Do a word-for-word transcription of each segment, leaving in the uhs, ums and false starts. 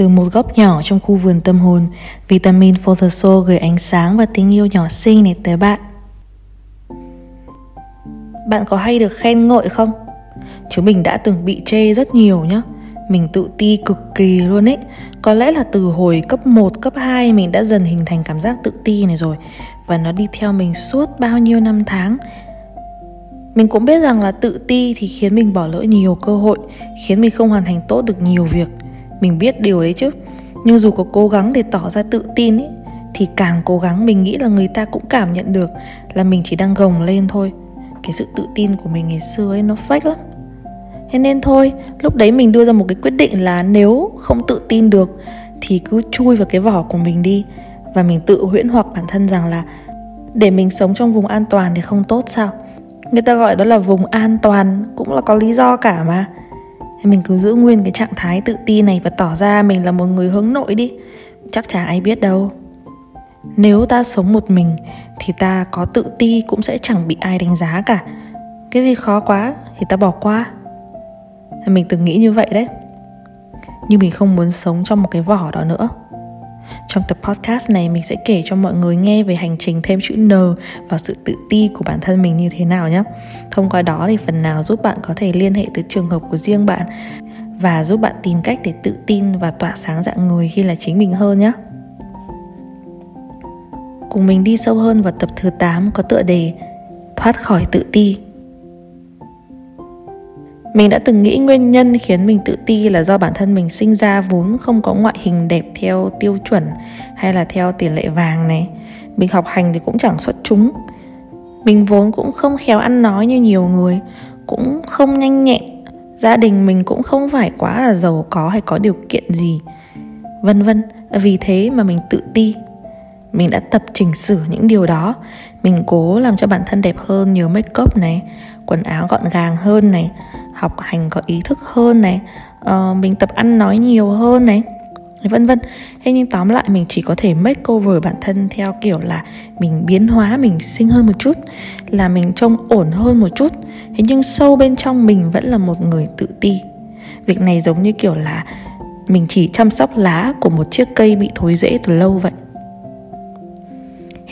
Từ một góc nhỏ trong khu vườn tâm hồn, Vitamin for the soul gửi ánh sáng và tình yêu nhỏ xinh này tới bạn. Bạn có hay được khen ngợi không? Chứ mình đã từng bị chê rất nhiều nhá. Mình tự ti cực kỳ luôn ấy. Có lẽ là từ hồi cấp một, cấp hai mình đã dần hình thành cảm giác tự ti này rồi. Và nó đi theo mình suốt bao nhiêu năm tháng. Mình cũng biết rằng là tự ti thì khiến mình bỏ lỡ nhiều cơ hội, khiến mình không hoàn thành tốt được nhiều việc. Mình biết điều đấy chứ. Nhưng dù có cố gắng để tỏ ra tự tin ấy, thì càng cố gắng mình nghĩ là người ta cũng cảm nhận được là mình chỉ đang gồng lên thôi. Cái sự tự tin của mình ngày xưa ấy nó fake lắm. Thế nên thôi, lúc đấy mình đưa ra một cái quyết định là nếu không tự tin được thì cứ chui vào cái vỏ của mình đi. Và mình tự huyễn hoặc bản thân rằng là để mình sống trong vùng an toàn thì không tốt sao? Người ta gọi đó là vùng an toàn cũng là có lý do cả mà. Mình cứ giữ nguyên cái trạng thái tự ti này và tỏ ra mình là một người hướng nội đi. Chắc chả ai biết đâu. Nếu ta sống một mình thì ta có tự ti cũng sẽ chẳng bị ai đánh giá cả. Cái gì khó quá thì ta bỏ qua. Mình từng nghĩ như vậy đấy. Nhưng mình không muốn sống trong một cái vỏ đó nữa. Trong tập podcast này mình sẽ kể cho mọi người nghe về hành trình thêm chữ N vào sự tự ti của bản thân mình như thế nào nhé. Thông qua đó thì phần nào giúp bạn có thể liên hệ tới trường hợp của riêng bạn và giúp bạn tìm cách để tự tin và tỏa sáng dạng người khi là chính mình hơn nhé. Cùng mình đi sâu hơn vào tập thứ tám có tựa đề Thoát khỏi tự ti. Mình đã từng nghĩ nguyên nhân khiến mình tự ti là do bản thân mình sinh ra vốn không có ngoại hình đẹp theo tiêu chuẩn hay là theo tỷ lệ vàng này. Mình học hành thì cũng chẳng xuất chúng. Mình vốn cũng không khéo ăn nói như nhiều người, cũng không nhanh nhẹn. Gia đình mình cũng không phải quá là giàu có hay có điều kiện gì, vân vân. Vì thế mà mình tự ti. Mình đã tập chỉnh sửa những điều đó. Mình cố làm cho bản thân đẹp hơn nhờ make up này, quần áo gọn gàng hơn này, học hành có ý thức hơn này, uh, mình tập ăn nói nhiều hơn này, vân vân. Thế nhưng tóm lại mình chỉ có thể make over bản thân theo kiểu là mình biến hóa, mình xinh hơn một chút, là mình trông ổn hơn một chút. Thế nhưng sâu bên trong mình vẫn là một người tự ti. Việc này giống như kiểu là mình chỉ chăm sóc lá của một chiếc cây bị thối rễ từ lâu vậy.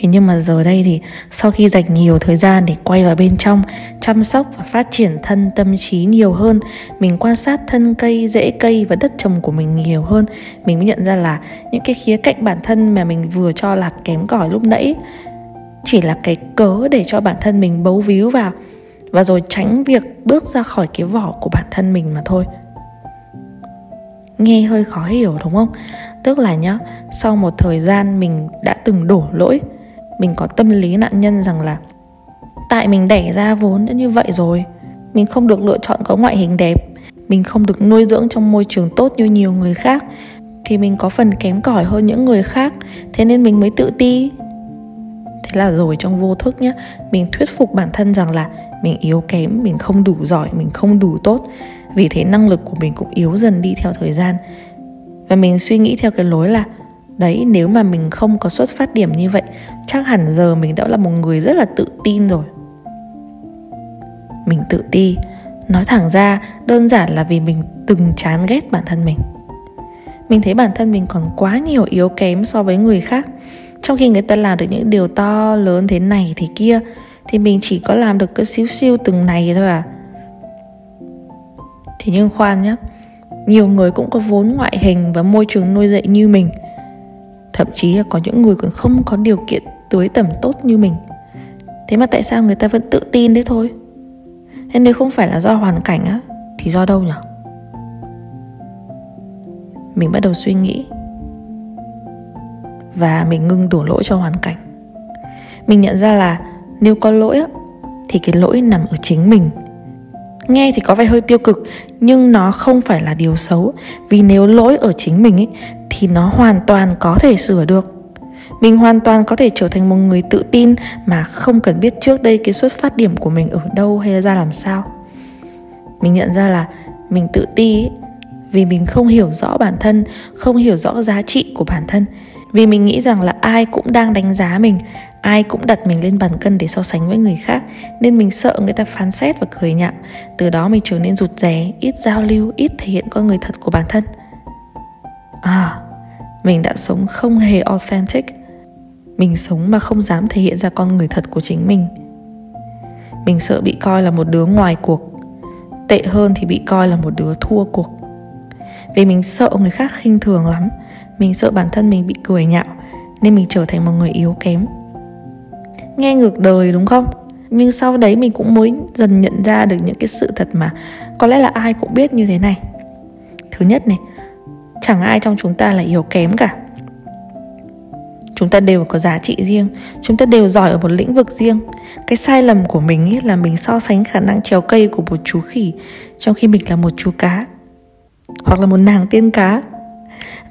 Thế nhưng mà giờ đây thì sau khi dành nhiều thời gian để quay vào bên trong, chăm sóc và phát triển thân tâm trí nhiều hơn, mình quan sát thân cây, rễ cây và đất trồng của mình nhiều hơn, mình mới nhận ra là những cái khía cạnh bản thân mà mình vừa cho là kém cỏi lúc nãy chỉ là cái cớ để cho bản thân mình bấu víu vào và rồi tránh việc bước ra khỏi cái vỏ của bản thân mình mà thôi. Nghe hơi khó hiểu đúng không? Tức là nhá, sau một thời gian mình đã từng đổ lỗi. Mình có tâm lý nạn nhân rằng là tại mình đẻ ra vốn đã như vậy rồi. Mình không được lựa chọn có ngoại hình đẹp. Mình không được nuôi dưỡng trong môi trường tốt như nhiều người khác. Thì mình có phần kém cỏi hơn những người khác. Thế nên mình mới tự ti. Thế là rồi trong vô thức nhá, mình thuyết phục bản thân rằng là mình yếu kém, mình không đủ giỏi, mình không đủ tốt. Vì thế năng lực của mình cũng yếu dần đi theo thời gian. Và mình suy nghĩ theo cái lối là đấy, nếu mà mình không có xuất phát điểm như vậy, chắc hẳn giờ mình đã là một người rất là tự tin rồi. Mình tự ti, nói thẳng ra, đơn giản là vì mình từng chán ghét bản thân mình. Mình thấy bản thân mình còn quá nhiều yếu kém so với người khác. Trong khi người ta làm được những điều to lớn thế này thế kia, thì mình chỉ có làm được cái xíu xiu từng này thôi à. Thế nhưng khoan nhá, nhiều người cũng có vốn ngoại hình và môi trường nuôi dạy như mình. Thậm chí là có những người còn không có điều kiện tưới tẩm tốt như mình. Thế mà tại sao người ta vẫn tự tin đấy thôi? Thế nếu không phải là do hoàn cảnh á, thì do đâu nhỉ? Mình bắt đầu suy nghĩ. Và mình ngừng đổ lỗi cho hoàn cảnh. Mình nhận ra là nếu có lỗi á, thì cái lỗi nằm ở chính mình. Nghe thì có vẻ hơi tiêu cực, nhưng nó không phải là điều xấu. Vì nếu lỗi ở chính mình ấy, thì nó hoàn toàn có thể sửa được. Mình hoàn toàn có thể trở thành một người tự tin mà không cần biết trước đây cái xuất phát điểm của mình ở đâu hay ra làm sao. Mình nhận ra là mình tự ti ấy, vì mình không hiểu rõ bản thân, không hiểu rõ giá trị của bản thân. Vì mình nghĩ rằng là ai cũng đang đánh giá mình, ai cũng đặt mình lên bàn cân để so sánh với người khác, nên mình sợ người ta phán xét và cười nhạo. Từ đó mình trở nên rụt rè, ít giao lưu, ít thể hiện con người thật của bản thân. À, Mình đã sống không hề authentic. Mình sống mà không dám thể hiện ra con người thật của chính mình. Mình sợ bị coi là một đứa ngoài cuộc. Tệ hơn thì bị coi là một đứa thua cuộc. Vì mình sợ người khác khinh thường lắm. Mình sợ bản thân mình bị cười nhạo, nên mình trở thành một người yếu kém. Nghe ngược đời đúng không? Nhưng sau đấy mình cũng mới dần nhận ra được những cái sự thật mà có lẽ là ai cũng biết như thế này. Thứ nhất này, chẳng ai trong chúng ta là yếu kém cả. Chúng ta đều có giá trị riêng, chúng ta đều giỏi ở một lĩnh vực riêng. Cái sai lầm của mình ý là mình so sánh khả năng trèo cây của một chú khỉ trong khi mình là một chú cá, hoặc là một nàng tiên cá.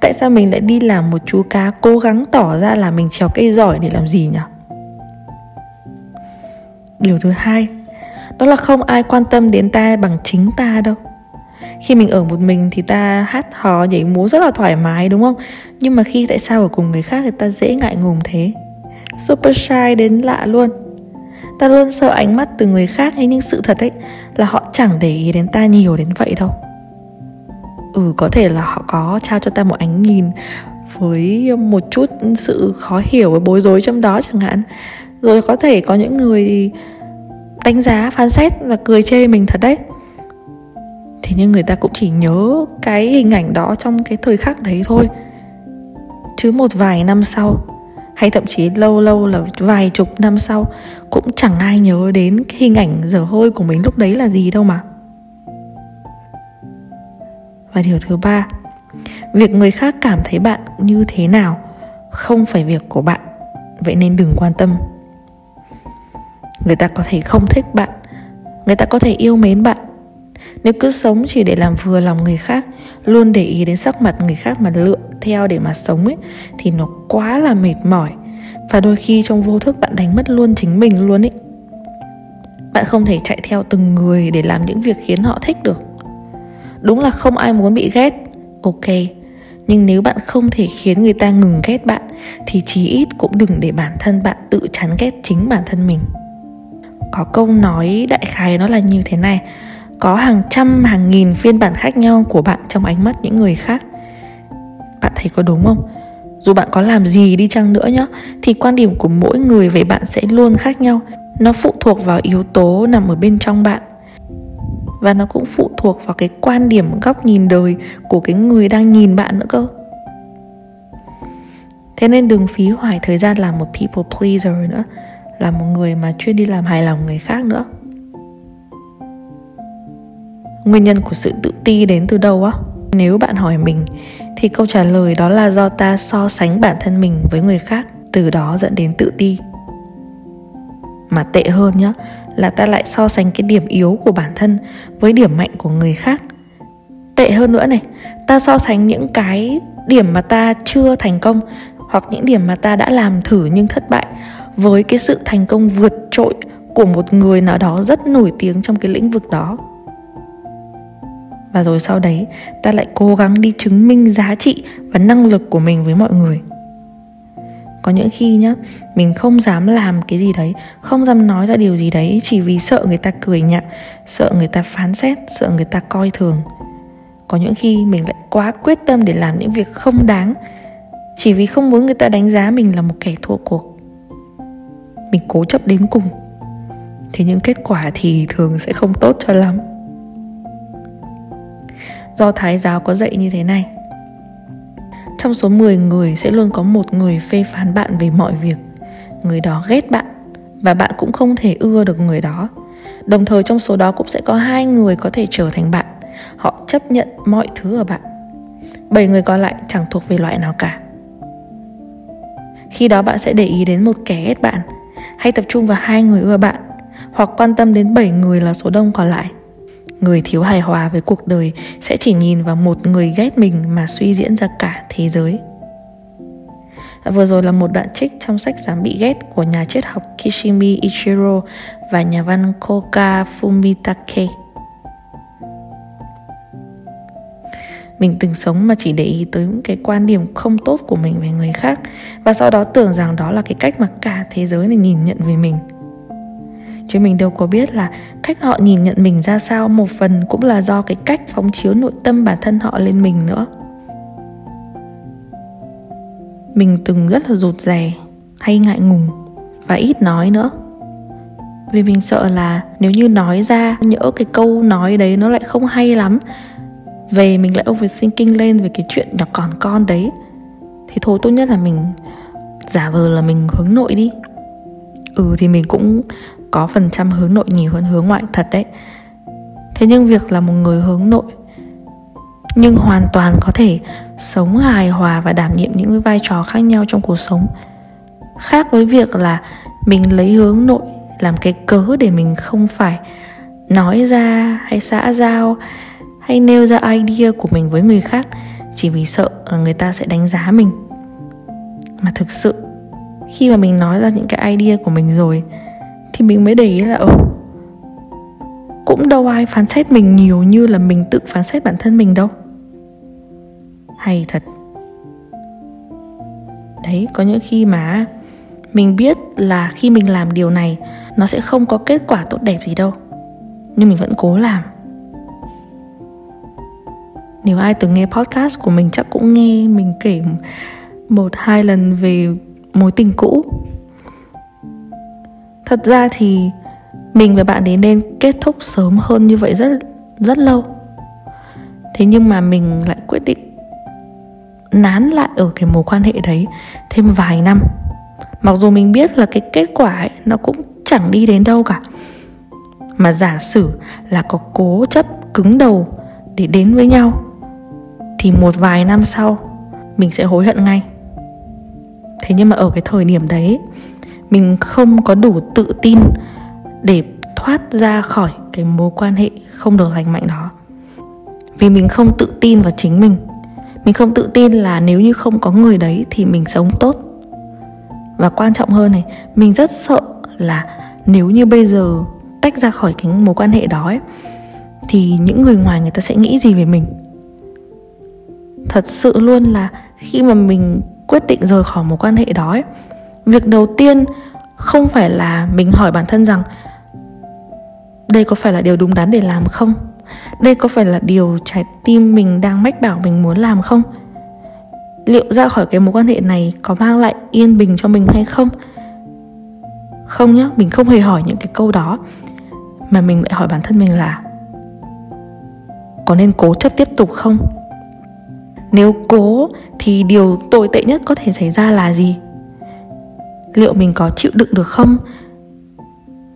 Tại sao mình lại đi làm một chú cá cố gắng tỏ ra là mình trèo cây giỏi để làm gì nhỉ? Điều thứ hai, đó là không ai quan tâm đến ta bằng chính ta đâu. Khi mình ở một mình thì ta hát hò nhảy múa rất là thoải mái đúng không? Nhưng mà khi tại sao ở cùng người khác thì ta dễ ngại ngùng thế? Super shy đến lạ luôn. Ta luôn sợ ánh mắt từ người khác ấy, nhưng sự thật ấy là họ chẳng để ý đến ta nhiều đến vậy đâu. Ừ, có thể là họ có trao cho ta một ánh nhìn với một chút sự khó hiểu và bối rối trong đó chẳng hạn. Rồi có thể có những người đánh giá, phán xét và cười chê mình thật đấy. Thế nhưng người ta cũng chỉ nhớ cái hình ảnh đó trong cái thời khắc đấy thôi. Chứ một vài năm sau, hay thậm chí lâu lâu là vài chục năm sau, cũng chẳng ai nhớ đến cái hình ảnh dở hơi của mình lúc đấy là gì đâu mà. Và điều thứ ba, việc người khác cảm thấy bạn như thế nào không phải việc của bạn, vậy nên đừng quan tâm. Người ta có thể không thích bạn, người ta có thể yêu mến bạn. Nếu cứ sống chỉ để làm vừa lòng người khác, luôn để ý đến sắc mặt người khác mà lựa theo để mà sống ấy, thì nó quá là mệt mỏi. Và đôi khi trong vô thức bạn đánh mất luôn chính mình luôn ấy. Bạn không thể chạy theo từng người để làm những việc khiến họ thích được. Đúng là không ai muốn bị ghét, ok. Nhưng nếu bạn không thể khiến người ta ngừng ghét bạn, thì chí ít cũng đừng để bản thân bạn tự chán ghét chính bản thân mình. Có câu nói đại khái nó là như thế này: có hàng trăm, hàng nghìn phiên bản khác nhau của bạn trong ánh mắt những người khác. Bạn thấy có đúng không? Dù bạn có làm gì đi chăng nữa nhá, thì quan điểm của mỗi người về bạn sẽ luôn khác nhau. Nó phụ thuộc vào yếu tố nằm ở bên trong bạn. Và nó cũng phụ thuộc vào cái quan điểm, góc nhìn đời của cái người đang nhìn bạn nữa cơ. Thế nên đừng phí hoài thời gian làm một people pleaser nữa, là một người mà chuyên đi làm hài lòng người khác nữa. Nguyên nhân của sự tự ti đến từ đâu á? Nếu bạn hỏi mình thì câu trả lời đó là do ta so sánh bản thân mình với người khác, từ đó dẫn đến tự ti. Mà tệ hơn nhá, là ta lại so sánh cái điểm yếu của bản thân với điểm mạnh của người khác. Tệ hơn nữa này, ta so sánh những cái điểm mà ta chưa thành công, hoặc những điểm mà ta đã làm thử nhưng thất bại, với cái sự thành công vượt trội của một người nào đó rất nổi tiếng trong cái lĩnh vực đó. Và rồi sau đấy, ta lại cố gắng đi chứng minh giá trị và năng lực của mình với mọi người. Có những khi nhá, mình không dám làm cái gì đấy, không dám nói ra điều gì đấy, chỉ vì sợ người ta cười nhạo, sợ người ta phán xét, sợ người ta coi thường. Có những khi mình lại quá quyết tâm để làm những việc không đáng, chỉ vì không muốn người ta đánh giá mình là một kẻ thua cuộc. Mình cố chấp đến cùng, thế nhưng kết quả thì thường sẽ không tốt cho lắm. Do Thái giáo có dạy như thế này: trong số mười người sẽ luôn có một người phê phán bạn về mọi việc. Người đó ghét bạn và bạn cũng không thể ưa được người đó. Đồng thời trong số đó cũng sẽ có hai người có thể trở thành bạn. Họ chấp nhận mọi thứ ở bạn. bảy người còn lại chẳng thuộc về loại nào cả. Khi đó bạn sẽ để ý đến một kẻ ghét bạn, hay tập trung vào hai người ưa bạn, hoặc quan tâm đến bảy người là số đông còn lại. Người thiếu hài hòa với cuộc đời sẽ chỉ nhìn vào một người ghét mình mà suy diễn ra cả thế giới. Vừa rồi là một đoạn trích trong sách Giám Bị Ghét của nhà triết học Kishimi Ichiro và nhà văn Koka Fumitake. Mình từng sống mà chỉ để ý tới những cái quan điểm không tốt của mình về người khác, và sau đó tưởng rằng đó là cái cách mà cả thế giới này nhìn nhận về mình. Chứ mình đâu có biết là cách họ nhìn nhận mình ra sao một phần cũng là do cái cách phóng chiếu nội tâm bản thân họ lên mình nữa. Mình từng rất là rụt rè, hay ngại ngùng và ít nói nữa. Vì mình sợ là nếu như nói ra, nhỡ cái câu nói đấy nó lại không hay lắm, về mình lại overthinking lên về cái chuyện nhỏ còn con đấy. Thì thôi tốt nhất là mình giả vờ là mình hướng nội đi. Ừ thì mình cũng có phần trăm hướng nội nhiều hơn hướng ngoại thật đấy. Thế nhưng việc là một người hướng nội nhưng hoàn toàn có thể sống hài hòa và đảm nhiệm những vai trò khác nhau trong cuộc sống, khác với việc là mình lấy hướng nội làm cái cớ để mình không phải nói ra hay xã giao hay nêu ra idea của mình với người khác, chỉ vì sợ là người ta sẽ đánh giá mình. Mà thực sự khi mà mình nói ra những cái idea của mình rồi thì mình mới để ý là ừ, cũng đâu ai phán xét mình nhiều như là mình tự phán xét bản thân mình đâu. Hay thật. Đấy, có những khi mà mình biết là khi mình làm điều này nó sẽ không có kết quả tốt đẹp gì đâu, nhưng mình vẫn cố làm. Nếu ai từng nghe podcast của mình chắc cũng nghe mình kể một hai lần về mối tình cũ. Thật ra thì mình và bạn ấy nên kết thúc sớm hơn như vậy rất rất lâu. Thế nhưng mà mình lại quyết định nán lại ở cái mối quan hệ đấy thêm vài năm. Mặc dù mình biết là cái kết quả ấy, nó cũng chẳng đi đến đâu cả. Mà giả sử là có cố chấp cứng đầu để đến với nhau thì một vài năm sau mình sẽ hối hận ngay. Thế nhưng mà ở cái thời điểm đấy mình không có đủ tự tin để thoát ra khỏi cái mối quan hệ không được lành mạnh đó. Vì mình không tự tin vào chính mình. Mình không tự tin là nếu như không có người đấy thì mình sống tốt. Và quan trọng hơn này, mình rất sợ là nếu như bây giờ tách ra khỏi cái mối quan hệ đó ấy, thì những người ngoài người ta sẽ nghĩ gì về mình. Thật sự luôn là khi mà mình quyết định rời khỏi mối quan hệ đó ấy, việc đầu tiên không phải là mình hỏi bản thân rằng đây có phải là điều đúng đắn để làm không? Đây có phải là điều trái tim mình đang mách bảo mình muốn làm không? Liệu ra khỏi cái mối quan hệ này có mang lại yên bình cho mình hay không? Không nhá, mình không hề hỏi những cái câu đó. Mà mình lại hỏi bản thân mình là có nên cố chấp tiếp tục không? Nếu cố thì điều tồi tệ nhất có thể xảy ra là gì? Liệu mình có chịu đựng được không?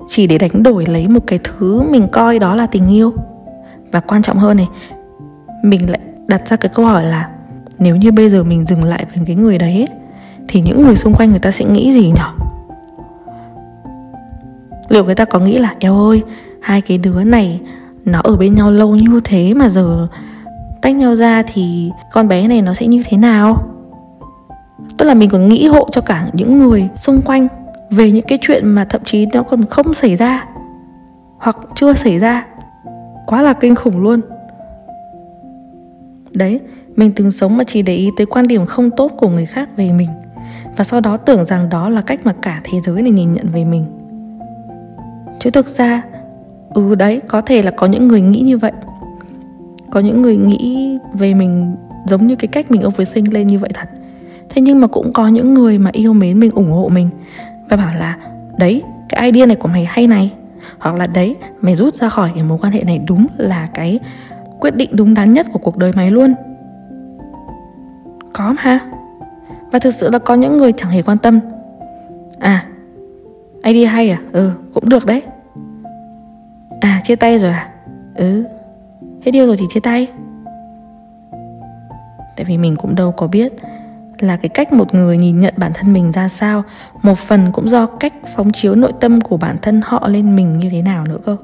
Chỉ để đánh đổi lấy một cái thứ mình coi đó là tình yêu. Và quan trọng hơn này, mình lại đặt ra cái câu hỏi là nếu như bây giờ mình dừng lại với cái người đấy thì những người xung quanh người ta sẽ nghĩ gì nhỉ? Liệu người ta có nghĩ là eo ơi, hai cái đứa này nó ở bên nhau lâu như thế mà giờ tách nhau ra thì con bé này nó sẽ như thế nào? Tức là mình còn nghĩ hộ cho cả những người xung quanh về những cái chuyện mà thậm chí nó còn không xảy ra hoặc chưa xảy ra. Quá là kinh khủng luôn. Đấy, mình từng sống mà chỉ để ý tới quan điểm không tốt của người khác về mình, và sau đó tưởng rằng đó là cách mà cả thế giới này nhìn nhận về mình. Chứ thực ra ừ đấy, có thể là có những người nghĩ như vậy. Có những người nghĩ về mình giống như cái cách mình overthink lên như vậy thật. Thế nhưng mà cũng có những người mà yêu mến mình, ủng hộ mình và bảo là đấy, cái idea này của mày hay này, hoặc là đấy, mày rút ra khỏi cái mối quan hệ này đúng là cái quyết định đúng đắn nhất của cuộc đời mày luôn. Có mà. Và thực sự là có những người chẳng hề quan tâm. À, idea hay à? Ừ, cũng được đấy. À, chia tay rồi à? Ừ, hết điều rồi thì chia tay. Tại vì mình cũng đâu có biết là cái cách một người nhìn nhận bản thân mình ra sao, một phần cũng do cách phóng chiếu nội tâm của bản thân họ lên mình như thế nào nữa cơ.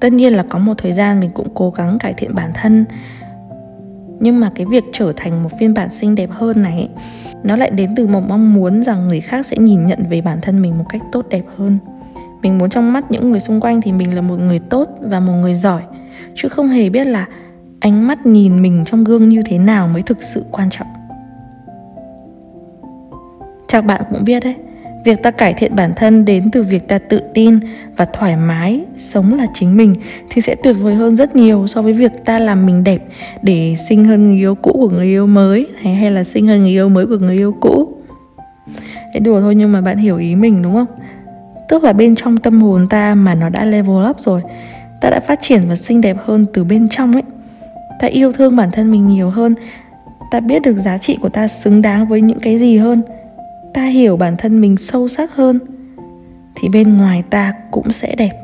Tất nhiên là có một thời gian mình cũng cố gắng cải thiện bản thân, nhưng mà cái việc trở thành một phiên bản xinh đẹp hơn này, nó lại đến từ một mong muốn rằng người khác sẽ nhìn nhận về bản thân mình một cách tốt đẹp hơn. Mình muốn trong mắt những người xung quanh thì mình là một người tốt và một người giỏi, chứ không hề biết là ánh mắt nhìn mình trong gương như thế nào mới thực sự quan trọng. Chắc bạn cũng biết đấy, Việc ta cải thiện bản thân đến từ việc ta tự tin và thoải mái sống là chính mình thì sẽ tuyệt vời hơn rất nhiều so với việc ta làm mình đẹp để xinh hơn người yêu cũ của người yêu mới, hay, hay là xinh hơn người yêu mới của người yêu cũ. Đấy, đùa thôi nhưng mà bạn hiểu ý mình đúng không? Tức là bên trong tâm hồn ta mà nó đã level up rồi, ta đã phát triển và xinh đẹp hơn từ bên trong ấy. Ta yêu thương bản thân mình nhiều hơn, ta biết được giá trị của ta xứng đáng với những cái gì hơn, ta hiểu bản thân mình sâu sắc hơn, thì bên ngoài ta cũng sẽ đẹp.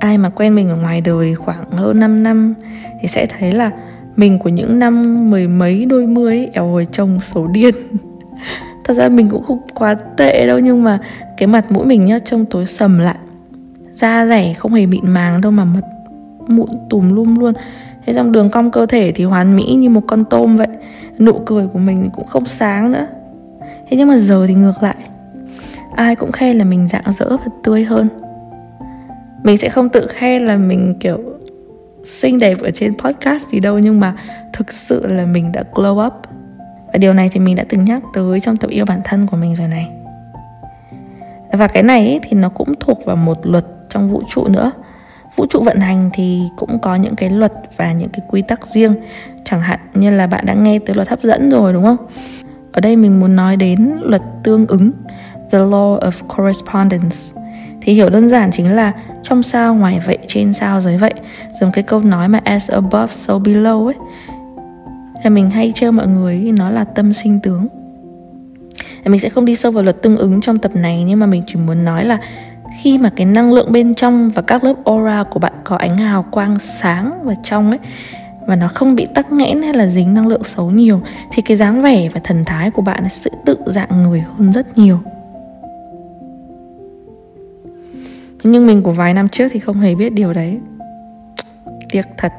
Ai mà quen mình ở ngoài đời khoảng hơn năm năm thì sẽ thấy là mình của những năm mười mấy đôi mươi ấy, eo ơi trông xấu điên. Thật ra mình cũng không quá tệ đâu, nhưng mà cái mặt mũi mình nhá, trông tối sầm lại, da rẻ không hề mịn màng đâu mà mặt mụn tùm lum luôn. Thế trong đường cong cơ thể thì hoàn mỹ như một con tôm vậy, nụ cười của mình cũng không sáng nữa. Thế nhưng mà giờ thì ngược lại, ai cũng khen là mình rạng rỡ và tươi hơn. Mình sẽ không tự khen là mình kiểu xinh đẹp ở trên podcast gì đâu, nhưng mà thực sự là mình đã glow up. Và điều này thì mình đã từng nhắc tới trong tập yêu bản thân của mình rồi này. Và cái này ấy, thì nó cũng thuộc vào một luật trong vũ trụ nữa. Vũ trụ vận hành thì cũng có những cái luật và những cái quy tắc riêng. Chẳng hạn như là bạn đã nghe tới luật hấp dẫn rồi đúng không? Ở đây mình muốn nói đến luật tương ứng, the law of correspondence. Thì hiểu đơn giản chính là trong sao ngoài vậy, trên sao dưới vậy, dùng cái câu nói mà as above so below ấy. Thì mình hay trêu mọi người nó là tâm sinh tướng. Thì mình sẽ không đi sâu vào luật tương ứng trong tập này, nhưng mà mình chỉ muốn nói là khi mà cái năng lượng bên trong và các lớp aura của bạn có ánh hào quang sáng và trong ấy, và nó không bị tắc nghẽn hay là dính năng lượng xấu nhiều, thì cái dáng vẻ và thần thái của bạn sẽ tự dạng người hơn rất nhiều. Nhưng mình của vài năm trước thì không hề biết điều đấy. Tiếc thật.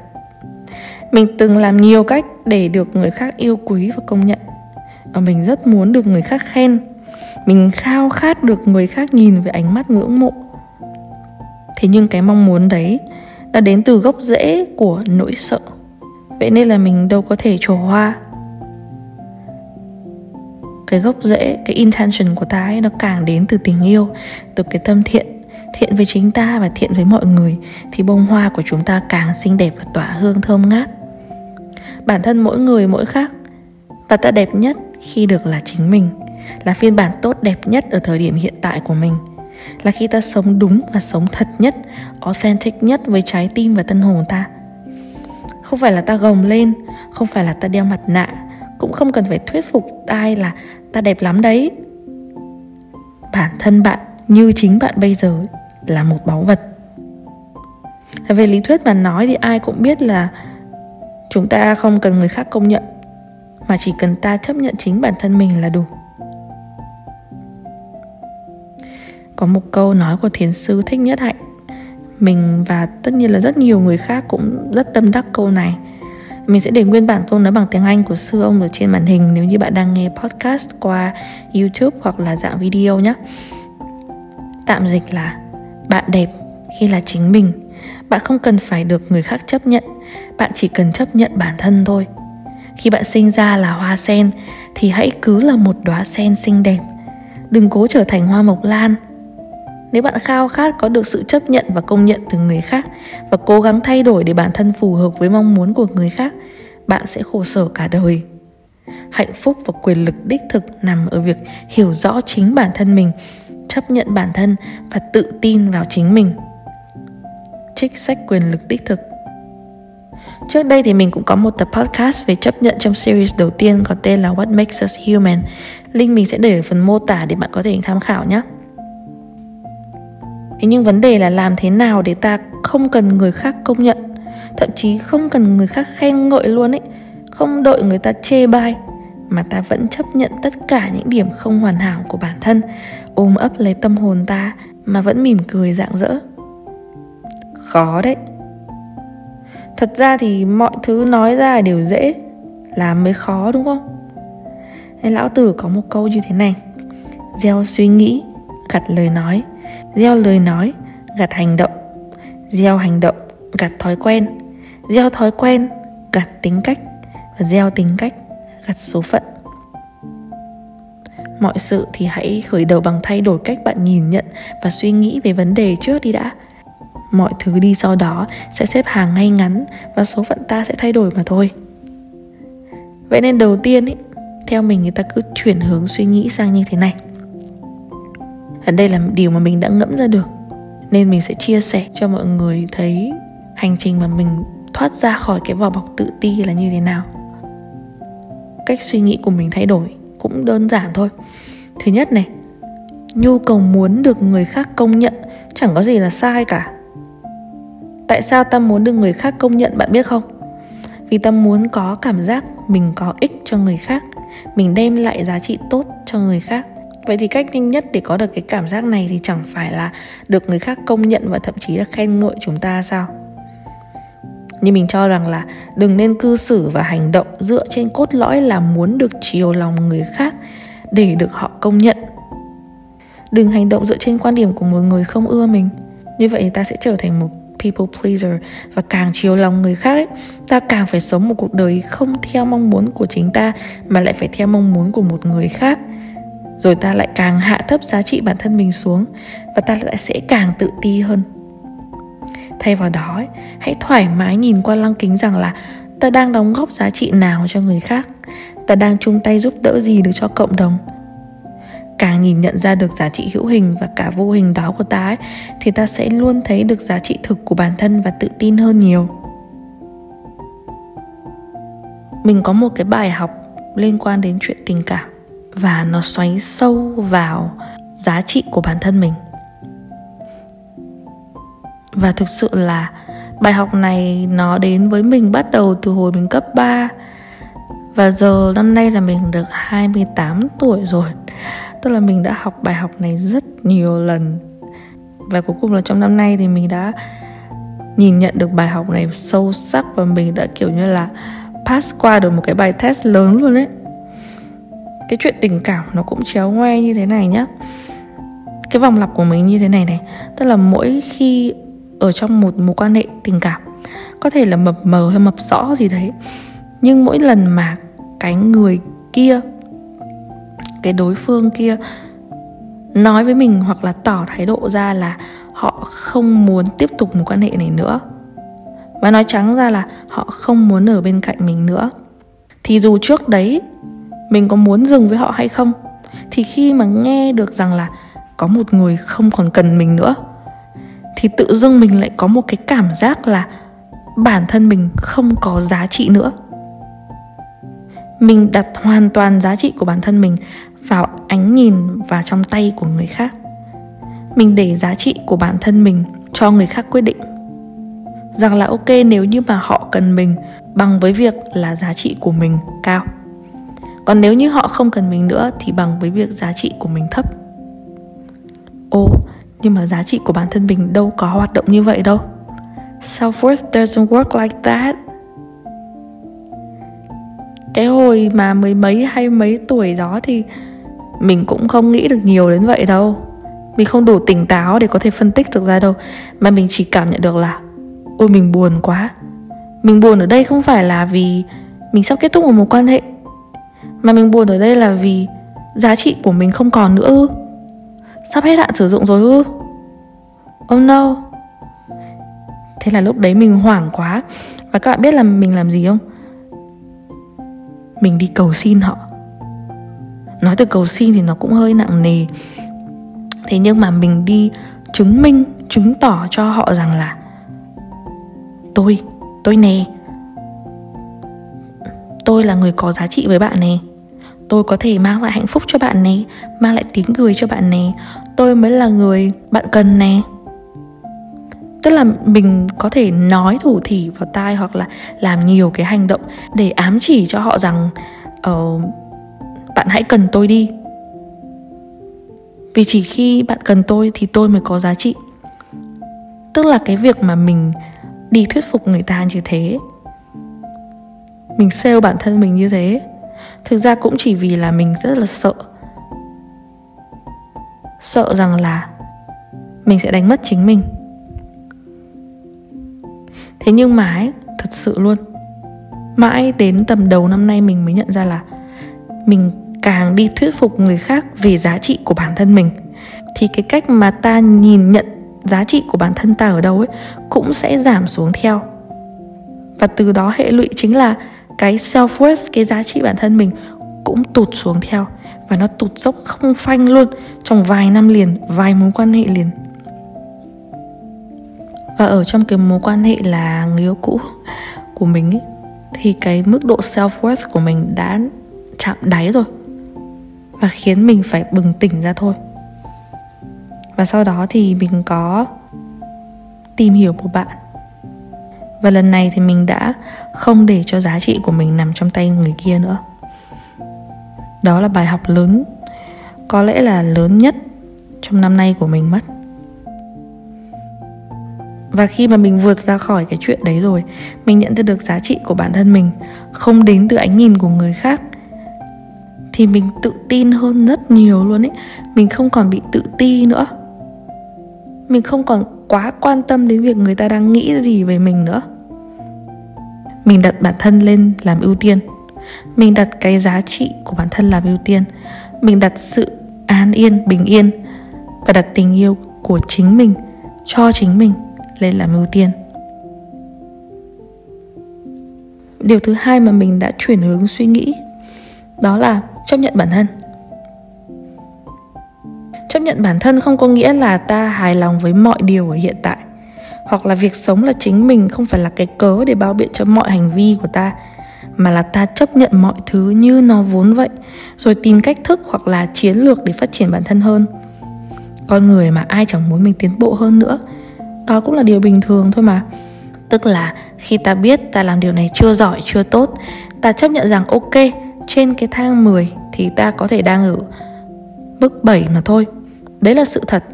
Mình từng làm nhiều cách để được người khác yêu quý và công nhận. Và mình rất muốn được người khác khen, mình khao khát được người khác nhìn với ánh mắt ngưỡng mộ. Thế nhưng cái mong muốn đấy đã đến từ gốc rễ của nỗi sợ. Vậy nên là mình đâu có thể trổ hoa. Cái gốc rễ, cái intention của ta ấy, nó càng đến từ tình yêu, từ cái tâm thiện, thiện với chính ta và thiện với mọi người, thì bông hoa của chúng ta càng xinh đẹp và tỏa hương thơm ngát. Bản thân mỗi người mỗi khác, và ta đẹp nhất khi được là chính mình, là phiên bản tốt đẹp nhất ở thời điểm hiện tại của mình, là khi ta sống đúng và sống thật nhất, authentic nhất với trái tim và tâm hồn ta. Không phải là ta gồng lên, không phải là ta đeo mặt nạ, cũng không cần phải thuyết phục ai là ta đẹp lắm đấy. Bản thân bạn như chính bạn bây giờ là một báu vật. Về lý thuyết mà nói thì ai cũng biết là chúng ta không cần người khác công nhận, mà chỉ cần ta chấp nhận chính bản thân mình là đủ. Có một câu nói của thiền sư Thích Nhất Hạnh, mình và tất nhiên là rất nhiều người khác cũng rất tâm đắc câu này. Mình sẽ để nguyên bản câu nói bằng tiếng Anh của sư ông ở trên màn hình nếu như bạn đang nghe podcast qua YouTube hoặc là dạng video nhé. Tạm dịch là: bạn đẹp khi là chính mình. Bạn không cần phải được người khác chấp nhận, bạn chỉ cần chấp nhận bản thân thôi. Khi bạn sinh ra là hoa sen thì hãy cứ là một đóa sen xinh đẹp, đừng cố trở thành hoa mộc lan. Nếu bạn khao khát có được sự chấp nhận và công nhận từ người khác và cố gắng thay đổi để bản thân phù hợp với mong muốn của người khác, bạn sẽ khổ sở cả đời. Hạnh phúc và quyền lực đích thực nằm ở việc hiểu rõ chính bản thân mình, chấp nhận bản thân và tự tin vào chính mình. Trích sách quyền lực đích thực. Trước đây thì mình cũng có một tập podcast về chấp nhận trong series đầu tiên có tên là What Makes Us Human. Link mình sẽ để ở phần mô tả để bạn có thể tham khảo nhé. Thế nhưng vấn đề là làm thế nào để ta không cần người khác công nhận, thậm chí không cần người khác khen ngợi luôn ấy, không đợi người ta chê bai, mà ta vẫn chấp nhận tất cả những điểm không hoàn hảo của bản thân, ôm ấp lấy tâm hồn ta mà vẫn mỉm cười rạng rỡ. Khó đấy. Thật ra thì mọi thứ nói ra đều dễ, làm mới khó đúng không? Lão Tử có một câu như thế này: gieo suy nghĩ, gặt lời nói, gieo lời nói, gặt hành động, gieo hành động, gặt thói quen, gieo thói quen, gặt tính cách, và gieo tính cách, gặt số phận. Mọi sự thì hãy khởi đầu bằng thay đổi cách bạn nhìn nhận và suy nghĩ về vấn đề trước đi đã. Mọi thứ đi sau đó sẽ xếp hàng ngay ngắn và số phận ta sẽ thay đổi mà thôi. Vậy nên đầu tiên ý, theo mình người ta cứ chuyển hướng suy nghĩ sang như thế này. Ở đây là điều mà mình đã ngẫm ra được, nên mình sẽ chia sẻ cho mọi người thấy hành trình mà mình thoát ra khỏi cái vỏ bọc tự ti là như thế nào. Cách suy nghĩ của mình thay đổi cũng đơn giản thôi. Thứ nhất này, nhu cầu muốn được người khác công nhận chẳng có gì là sai cả. Tại sao ta muốn được người khác công nhận bạn biết không? Vì ta muốn có cảm giác mình có ích cho người khác, mình đem lại giá trị tốt cho người khác. Vậy thì cách nhanh nhất để có được cái cảm giác này thì chẳng phải là được người khác công nhận và thậm chí là khen ngợi chúng ta sao? Nhưng mình cho rằng là đừng nên cư xử và hành động dựa trên cốt lõi là muốn được chiều lòng người khác để được họ công nhận. Đừng hành động dựa trên quan điểm của một người không ưa mình. Như vậy thì ta sẽ trở thành một people pleaser, và càng chiều lòng người khác ấy, ta càng phải sống một cuộc đời không theo mong muốn của chính ta mà lại phải theo mong muốn của một người khác. Rồi ta lại càng hạ thấp giá trị bản thân mình xuống và ta lại sẽ càng tự ti hơn. Thay vào đó ấy, hãy thoải mái nhìn qua lăng kính rằng là ta đang đóng góp giá trị nào cho người khác, ta đang chung tay giúp đỡ gì được cho cộng đồng. Càng nhìn nhận ra được giá trị hữu hình và cả vô hình đó của ta ấy, thì ta sẽ luôn thấy được giá trị thực của bản thân và tự tin hơn nhiều. Mình có một cái bài học liên quan đến chuyện tình cảm và nó xoáy sâu vào giá trị của bản thân mình. Và thực sự là bài học này nó đến với mình bắt đầu từ hồi mình cấp ba. Và giờ năm nay là mình được hai mươi tám tuổi rồi. Tức là mình đã học bài học này rất nhiều lần. Và cuối cùng là trong năm nay thì mình đã nhìn nhận được bài học này sâu sắc. Và mình đã kiểu như là pass qua được một cái bài test lớn luôn ấy. Cái chuyện tình cảm nó cũng chéo ngoe như thế này nhá. Cái vòng lặp của mình như thế này này. Tức là mỗi khi ở trong một mối quan hệ tình cảm, có thể là mập mờ hay mập rõ gì đấy, nhưng mỗi lần mà cái người kia, cái đối phương kia nói với mình hoặc là tỏ thái độ ra là họ không muốn tiếp tục mối quan hệ này nữa, và nói trắng ra là họ không muốn ở bên cạnh mình nữa, thì dù trước đấy mình có muốn dừng với họ hay không, thì khi mà nghe được rằng là có một người không còn cần mình nữa, thì tự dưng mình lại có một cái cảm giác là bản thân mình không có giá trị nữa. Mình đặt hoàn toàn giá trị của bản thân mình vào ánh nhìn và trong tay của người khác. Mình để giá trị của bản thân mình cho người khác quyết định. Rằng là ok, nếu như mà họ cần mình bằng với việc là giá trị của mình cao. Còn nếu như họ không cần mình nữa thì bằng với việc giá trị của mình thấp. Ồ, nhưng mà giá trị của bản thân mình đâu có hoạt động như vậy đâu. Self-worth doesn't work like that. Cái hồi mà mười mấy hay mấy tuổi đó thì mình cũng không nghĩ được nhiều đến vậy đâu. Mình không đủ tỉnh táo để có thể phân tích được ra đâu. Mà mình chỉ cảm nhận được là ôi mình buồn quá. Mình buồn ở đây không phải là vì mình sắp kết thúc một mối quan hệ, mà mình buồn ở đây là vì giá trị của mình không còn nữa ư? Sắp hết hạn sử dụng rồi ư? Oh no. Thế là lúc đấy mình hoảng quá. Và các bạn biết là mình làm gì không? Mình đi cầu xin họ. Nói từ cầu xin thì nó cũng hơi nặng nề. Thế nhưng mà mình đi chứng minh, chứng tỏ cho họ rằng là Tôi, tôi nè, tôi là người có giá trị với bạn nè. Tôi có thể mang lại hạnh phúc cho bạn nè, mang lại tiếng cười cho bạn nè. Tôi mới là người bạn cần nè. Tức là mình có thể nói thủ thỉ vào tai hoặc là làm nhiều cái hành động để ám chỉ cho họ rằng uh, bạn hãy cần tôi đi. Vì chỉ khi bạn cần tôi thì tôi mới có giá trị. Tức là cái việc mà mình đi thuyết phục người ta như thế, mình sell bản thân mình như thế, thực ra cũng chỉ vì là mình rất là sợ. Sợ rằng là mình sẽ đánh mất chính mình. Thế nhưng mà ấy, thật sự luôn, mãi đến tầm đầu năm nay mình mới nhận ra là mình càng đi thuyết phục người khác về giá trị của bản thân mình, thì cái cách mà ta nhìn nhận giá trị của bản thân ta ở đâu ấy cũng sẽ giảm xuống theo. Và từ đó hệ lụy chính là cái self-worth, cái giá trị bản thân mình cũng tụt xuống theo. Và nó tụt dốc không phanh luôn trong vài năm liền, vài mối quan hệ liền. Và ở trong cái mối quan hệ là người yêu cũ của mình ấy, thì cái mức độ self-worth của mình đã chạm đáy rồi và khiến mình phải bừng tỉnh ra thôi. Và sau đó thì mình có tìm hiểu một bạn. Và lần này thì mình đã không để cho giá trị của mình nằm trong tay người kia nữa. Đó là bài học lớn, có lẽ là lớn nhất trong năm nay của mình mất. Và khi mà mình vượt ra khỏi cái chuyện đấy rồi, mình nhận ra được giá trị của bản thân mình không đến từ ánh nhìn của người khác, thì mình tự tin hơn rất nhiều luôn ấy. Mình không còn bị tự ti nữa. Mình không còn quá quan tâm đến việc người ta đang nghĩ gì về mình nữa. Mình đặt bản thân lên làm ưu tiên. Mình đặt cái giá trị của bản thân làm ưu tiên. Mình đặt sự an yên, bình yên và đặt tình yêu của chính mình, cho chính mình lên làm ưu tiên. Điều thứ hai mà mình đã chuyển hướng suy nghĩ đó là chấp nhận bản thân. Chấp nhận bản thân không có nghĩa là ta hài lòng với mọi điều ở hiện tại, hoặc là việc sống là chính mình không phải là cái cớ để bao biện cho mọi hành vi của ta, mà là ta chấp nhận mọi thứ như nó vốn vậy, rồi tìm cách thức hoặc là chiến lược để phát triển bản thân hơn. Con người mà, ai chẳng muốn mình tiến bộ hơn nữa. Đó cũng là điều bình thường thôi mà. Tức là khi ta biết ta làm điều này chưa giỏi, chưa tốt, ta chấp nhận rằng ok, trên cái thang mười thì ta có thể đang ở mức bảy mà thôi. Đấy là sự thật.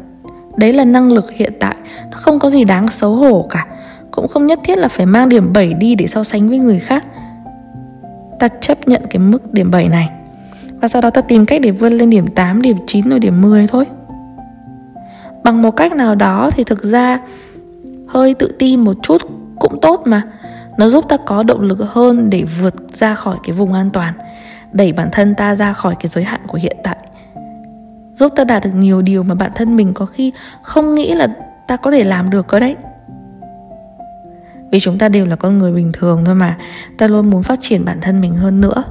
Đấy là năng lực hiện tại. Nó không có gì đáng xấu hổ cả. Cũng không nhất thiết là phải mang điểm bảy đi để so sánh với người khác. Ta chấp nhận cái mức điểm bảy này. Và sau đó ta tìm cách để vươn lên điểm tám, điểm chín rồi điểm mười thôi. Bằng một cách nào đó thì thực ra hơi tự ti một chút cũng tốt mà. Nó giúp ta có động lực hơn để vượt ra khỏi cái vùng an toàn, đẩy bản thân ta ra khỏi cái giới hạn của hiện tại, giúp ta đạt được nhiều điều mà bản thân mình có khi không nghĩ là ta có thể làm được cơ đấy. Vì chúng ta đều là con người bình thường thôi mà, ta luôn muốn phát triển bản thân mình hơn nữa.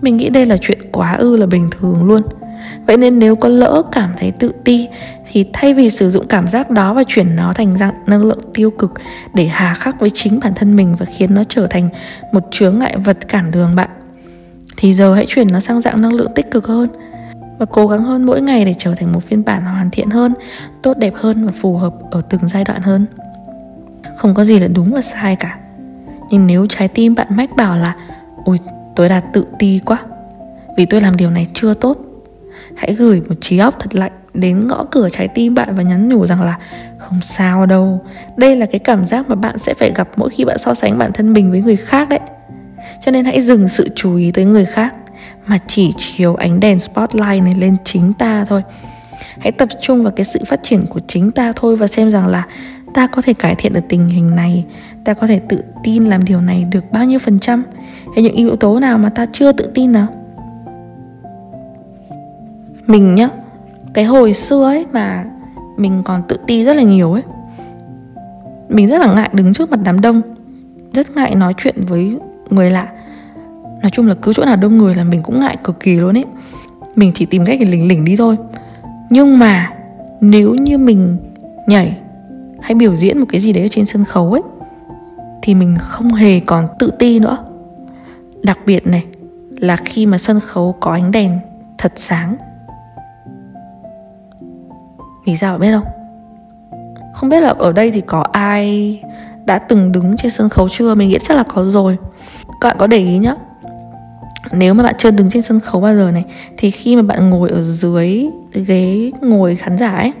Mình nghĩ đây là chuyện quá ư là bình thường luôn. Vậy nên nếu có lỡ cảm thấy tự ti thì thay vì sử dụng cảm giác đó và chuyển nó thành dạng năng lượng tiêu cực để hà khắc với chính bản thân mình và khiến nó trở thành một chướng ngại vật cản đường bạn, thì giờ hãy chuyển nó sang dạng năng lượng tích cực hơn và cố gắng hơn mỗi ngày để trở thành một phiên bản hoàn thiện hơn, tốt đẹp hơn và phù hợp ở từng giai đoạn hơn. Không có gì là đúng và sai cả. Nhưng nếu trái tim bạn mách bảo là ôi, tôi đã tự ti quá vì tôi làm điều này chưa tốt, hãy gửi một trí óc thật lạnh đến ngõ cửa trái tim bạn và nhắn nhủ rằng là không sao đâu. Đây là cái cảm giác mà bạn sẽ phải gặp mỗi khi bạn so sánh bản thân mình với người khác đấy. Cho nên hãy dừng sự chú ý tới người khác mà chỉ chiếu ánh đèn spotlight này lên chính ta thôi. Hãy tập trung vào cái sự phát triển của chính ta thôi và xem rằng là ta có thể cải thiện được tình hình này, ta có thể tự tin làm điều này được bao nhiêu phần trăm, hay những yếu tố nào mà ta chưa tự tin nào. Mình nhá, cái hồi xưa ấy mà mình còn tự ti rất là nhiều ấy. Mình rất là ngại đứng trước mặt đám đông, rất ngại nói chuyện với người lạ. Nói chung là cứ chỗ nào đông người là mình cũng ngại cực kỳ luôn ấy. Mình chỉ tìm cách để lỉnh lỉnh đi thôi. Nhưng mà nếu như mình nhảy hay biểu diễn một cái gì đấy ở trên sân khấu ấy, thì mình không hề còn tự ti nữa. Đặc biệt này là khi mà sân khấu có ánh đèn thật sáng. Vì sao biết không? Không biết là ở đây thì có ai đã từng đứng trên sân khấu chưa? Mình nghĩ chắc là có rồi. Các bạn có để ý nhá, nếu mà bạn chưa đứng trên sân khấu bao giờ này, thì khi mà bạn ngồi ở dưới ghế ngồi khán giả ấy,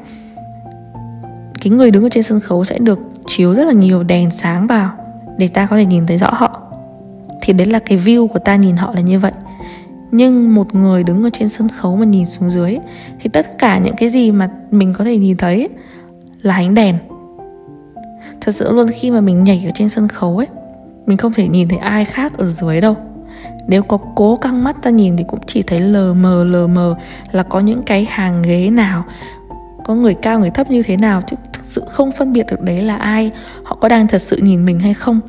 cái người đứng ở trên sân khấu sẽ được chiếu rất là nhiều đèn sáng vào để ta có thể nhìn thấy rõ họ. Thì đấy là cái view của ta nhìn họ là như vậy. Nhưng một người đứng ở trên sân khấu mà nhìn xuống dưới thì tất cả những cái gì mà mình có thể nhìn thấy là ánh đèn. Thật sự luôn, khi mà mình nhảy ở trên sân khấu ấy, mình không thể nhìn thấy ai khác ở dưới đâu. Nếu có cố căng mắt ta nhìn thì cũng chỉ thấy lờ mờ lờ mờ là có những cái hàng ghế nào, có người cao người thấp như thế nào, chứ thực sự không phân biệt được đấy là ai, họ có đang thật sự nhìn mình hay không.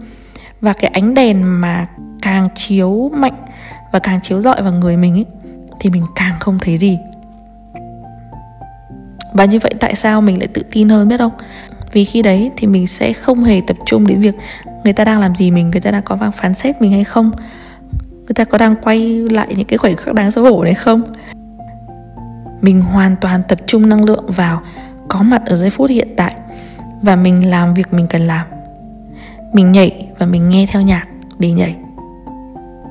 Và cái ánh đèn mà càng chiếu mạnh và càng chiếu rọi vào người mình ấy, thì mình càng không thấy gì. Và như vậy tại sao mình lại tự tin hơn biết không? Vì khi đấy thì mình sẽ không hề tập trung đến việc người ta đang làm gì mình, người ta đang có đang phán xét mình hay không, người ta có đang quay lại những cái khoảnh khắc đáng xấu hổ đấy không. Mình hoàn toàn tập trung năng lượng vào có mặt ở giây phút hiện tại, và mình làm việc mình cần làm. Mình nhảy và mình nghe theo nhạc để nhảy.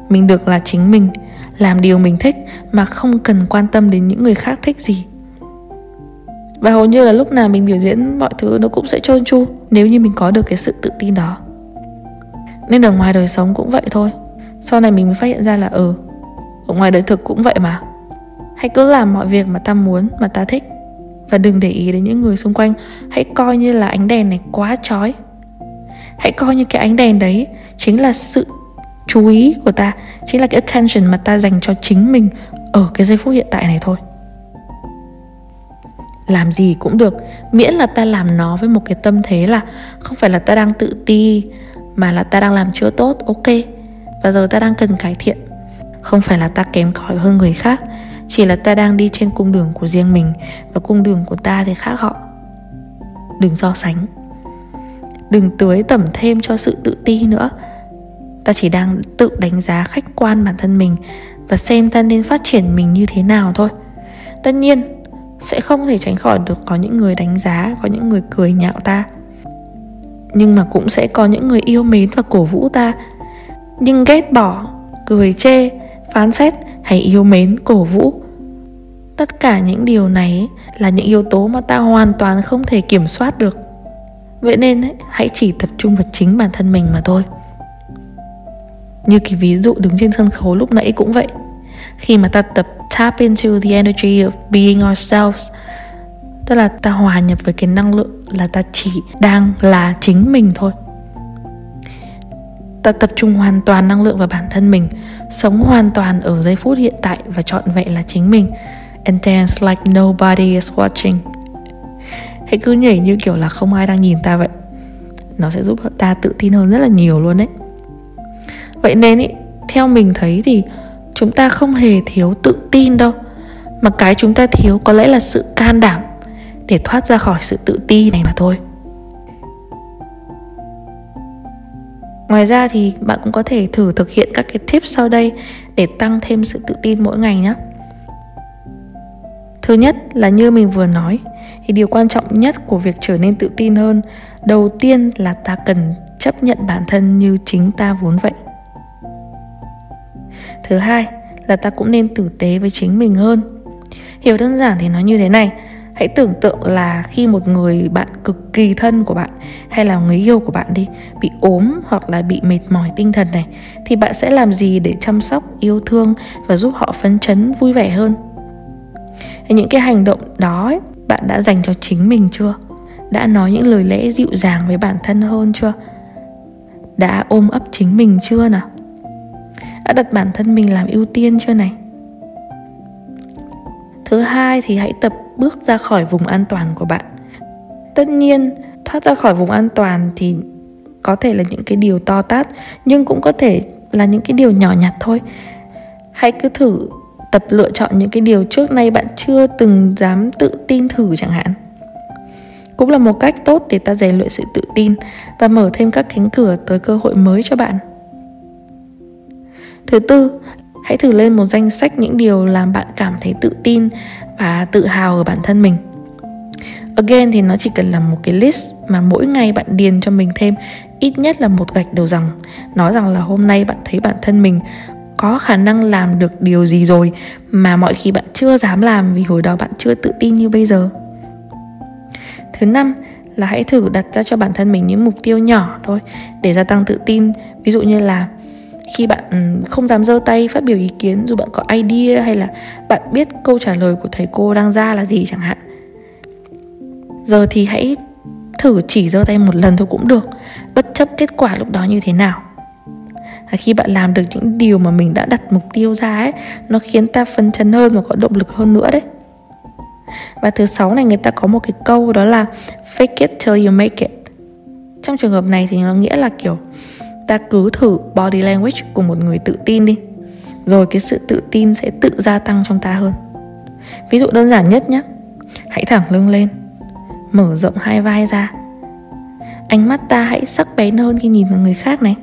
Mình được là chính mình, làm điều mình thích mà không cần quan tâm đến những người khác thích gì. Và hầu như là lúc nào mình biểu diễn mọi thứ nó cũng sẽ trơn tru nếu như mình có được cái sự tự tin đó. Nên ở ngoài đời sống cũng vậy thôi. Sau này mình mới phát hiện ra là ừ, ở ngoài đời thực cũng vậy mà. Hãy cứ làm mọi việc mà ta muốn, mà ta thích, và đừng để ý đến những người xung quanh. Hãy coi như là ánh đèn này quá chói. Hãy coi như cái ánh đèn đấy chính là sự chú ý của ta, chính là cái attention mà ta dành cho chính mình ở cái giây phút hiện tại này thôi. Làm gì cũng được, miễn là ta làm nó với một cái tâm thế là không phải là ta đang tự ti, mà là ta đang làm chưa tốt, ok, và giờ ta đang cần cải thiện. Không phải là ta kém cỏi hơn người khác, chỉ là ta đang đi trên cung đường của riêng mình, và cung đường của ta thì khác họ. Đừng so sánh, đừng tưới tẩm thêm cho sự tự ti nữa. Ta chỉ đang tự đánh giá khách quan bản thân mình và xem ta nên phát triển mình như thế nào thôi. Tất nhiên sẽ không thể tránh khỏi được có những người đánh giá, có những người cười nhạo ta, nhưng mà cũng sẽ có những người yêu mến và cổ vũ ta. Nhưng ghét bỏ, cười chê, phán xét hay yêu mến, cổ vũ, tất cả những điều này là những yếu tố mà ta hoàn toàn không thể kiểm soát được. Vậy nên ấy, hãy chỉ tập trung vào chính bản thân mình mà thôi. Như cái ví dụ đứng trên sân khấu lúc nãy cũng vậy. Khi mà ta tập tap into the energy of being ourselves, tức là ta hòa nhập với cái năng lượng là ta chỉ đang là chính mình thôi. Ta tập trung hoàn toàn năng lượng vào bản thân mình, sống hoàn toàn ở giây phút hiện tại và trọn vẹn là chính mình. And dance like nobody is watching. Hãy cứ nhảy như kiểu là không ai đang nhìn ta vậy. Nó sẽ giúp ta tự tin hơn rất là nhiều luôn đấy. Vậy nên ý, theo mình thấy thì chúng ta không hề thiếu tự tin đâu, mà cái chúng ta thiếu có lẽ là sự can đảm để thoát ra khỏi sự tự ti này mà thôi. Ngoài ra thì bạn cũng có thể thử thực hiện các cái tips sau đây để tăng thêm sự tự tin mỗi ngày nhé. Thứ nhất là như mình vừa nói, thì điều quan trọng nhất của việc trở nên tự tin hơn, đầu tiên là ta cần chấp nhận bản thân như chính ta vốn vậy. Thứ hai là ta cũng nên tử tế với chính mình hơn. Hiểu đơn giản thì nó như thế này. Hãy tưởng tượng là khi một người bạn cực kỳ thân của bạn, hay là người yêu của bạn đi, bị ốm hoặc là bị mệt mỏi tinh thần này, thì bạn sẽ làm gì để chăm sóc, yêu thương và giúp họ phấn chấn, vui vẻ hơn? Những cái hành động đó ấy, bạn đã dành cho chính mình chưa? Đã nói những lời lẽ dịu dàng với bản thân hơn chưa? Đã ôm ấp chính mình chưa nào? Đã đặt bản thân mình làm ưu tiên chưa này? Thứ hai thì hãy tập bước ra khỏi vùng an toàn của bạn. Tất nhiên, thoát ra khỏi vùng an toàn thì có thể là những cái điều to tát, nhưng cũng có thể là những cái điều nhỏ nhặt thôi. Hãy cứ thử tập lựa chọn những cái điều trước nay bạn chưa từng dám tự tin thử chẳng hạn. Cũng là một cách tốt để ta rèn luyện sự tự tin và mở thêm các cánh cửa tới cơ hội mới cho bạn. Thứ tư, hãy thử lên một danh sách những điều làm bạn cảm thấy tự tin và tự hào ở bản thân mình. Again thì nó chỉ cần là một cái list mà mỗi ngày bạn điền cho mình thêm ít nhất là một gạch đầu dòng, nói rằng là hôm nay bạn thấy bản thân mình có khả năng làm được điều gì rồi mà mọi khi bạn chưa dám làm vì hồi đó bạn chưa tự tin như bây giờ. Thứ năm là hãy thử đặt ra cho bản thân mình những mục tiêu nhỏ thôi để gia tăng tự tin. Ví dụ như là khi bạn không dám giơ tay phát biểu ý kiến dù bạn có idea, hay là bạn biết câu trả lời của thầy cô đang ra là gì chẳng hạn. Giờ thì hãy thử chỉ giơ tay một lần thôi cũng được, bất chấp kết quả lúc đó như thế nào. Và khi bạn làm được những điều mà mình đã đặt mục tiêu ra ấy, nó khiến ta phấn chấn hơn và có động lực hơn nữa đấy. Và thứ sáu này, người ta có một cái câu đó là fake it till you make it. Trong trường hợp này thì nó nghĩa là kiểu ta cứ thử body language của một người tự tin đi, rồi cái sự tự tin sẽ tự gia tăng trong ta hơn. Ví dụ đơn giản nhất nhé, hãy thẳng lưng lên, mở rộng hai vai ra. Ánh mắt ta hãy sắc bén hơn khi nhìn vào người khác này.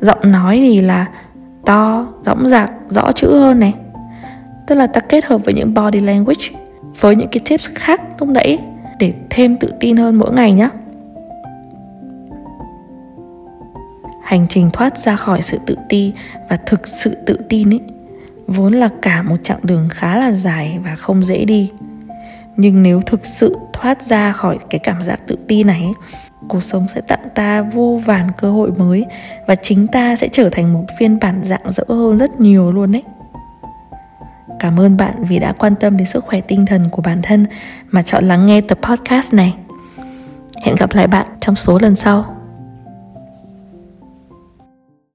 Giọng nói thì là to, dõng dạc, rõ chữ hơn này. Tức là ta kết hợp với những body language, với những cái tips khác lúc nãy để thêm tự tin hơn mỗi ngày nhé. Hành trình thoát ra khỏi sự tự ti và thực sự tự tin ấy, vốn là cả một chặng đường khá là dài và không dễ đi. Nhưng nếu thực sự thoát ra khỏi cái cảm giác tự ti này ấy, cuộc sống sẽ tặng ta vô vàn cơ hội mới và chính ta sẽ trở thành một phiên bản rạng rỡ hơn rất nhiều luôn đấy. Cảm ơn bạn vì đã quan tâm đến sức khỏe tinh thần của bản thân mà chọn lắng nghe tập podcast này. Hẹn gặp lại bạn trong số lần sau.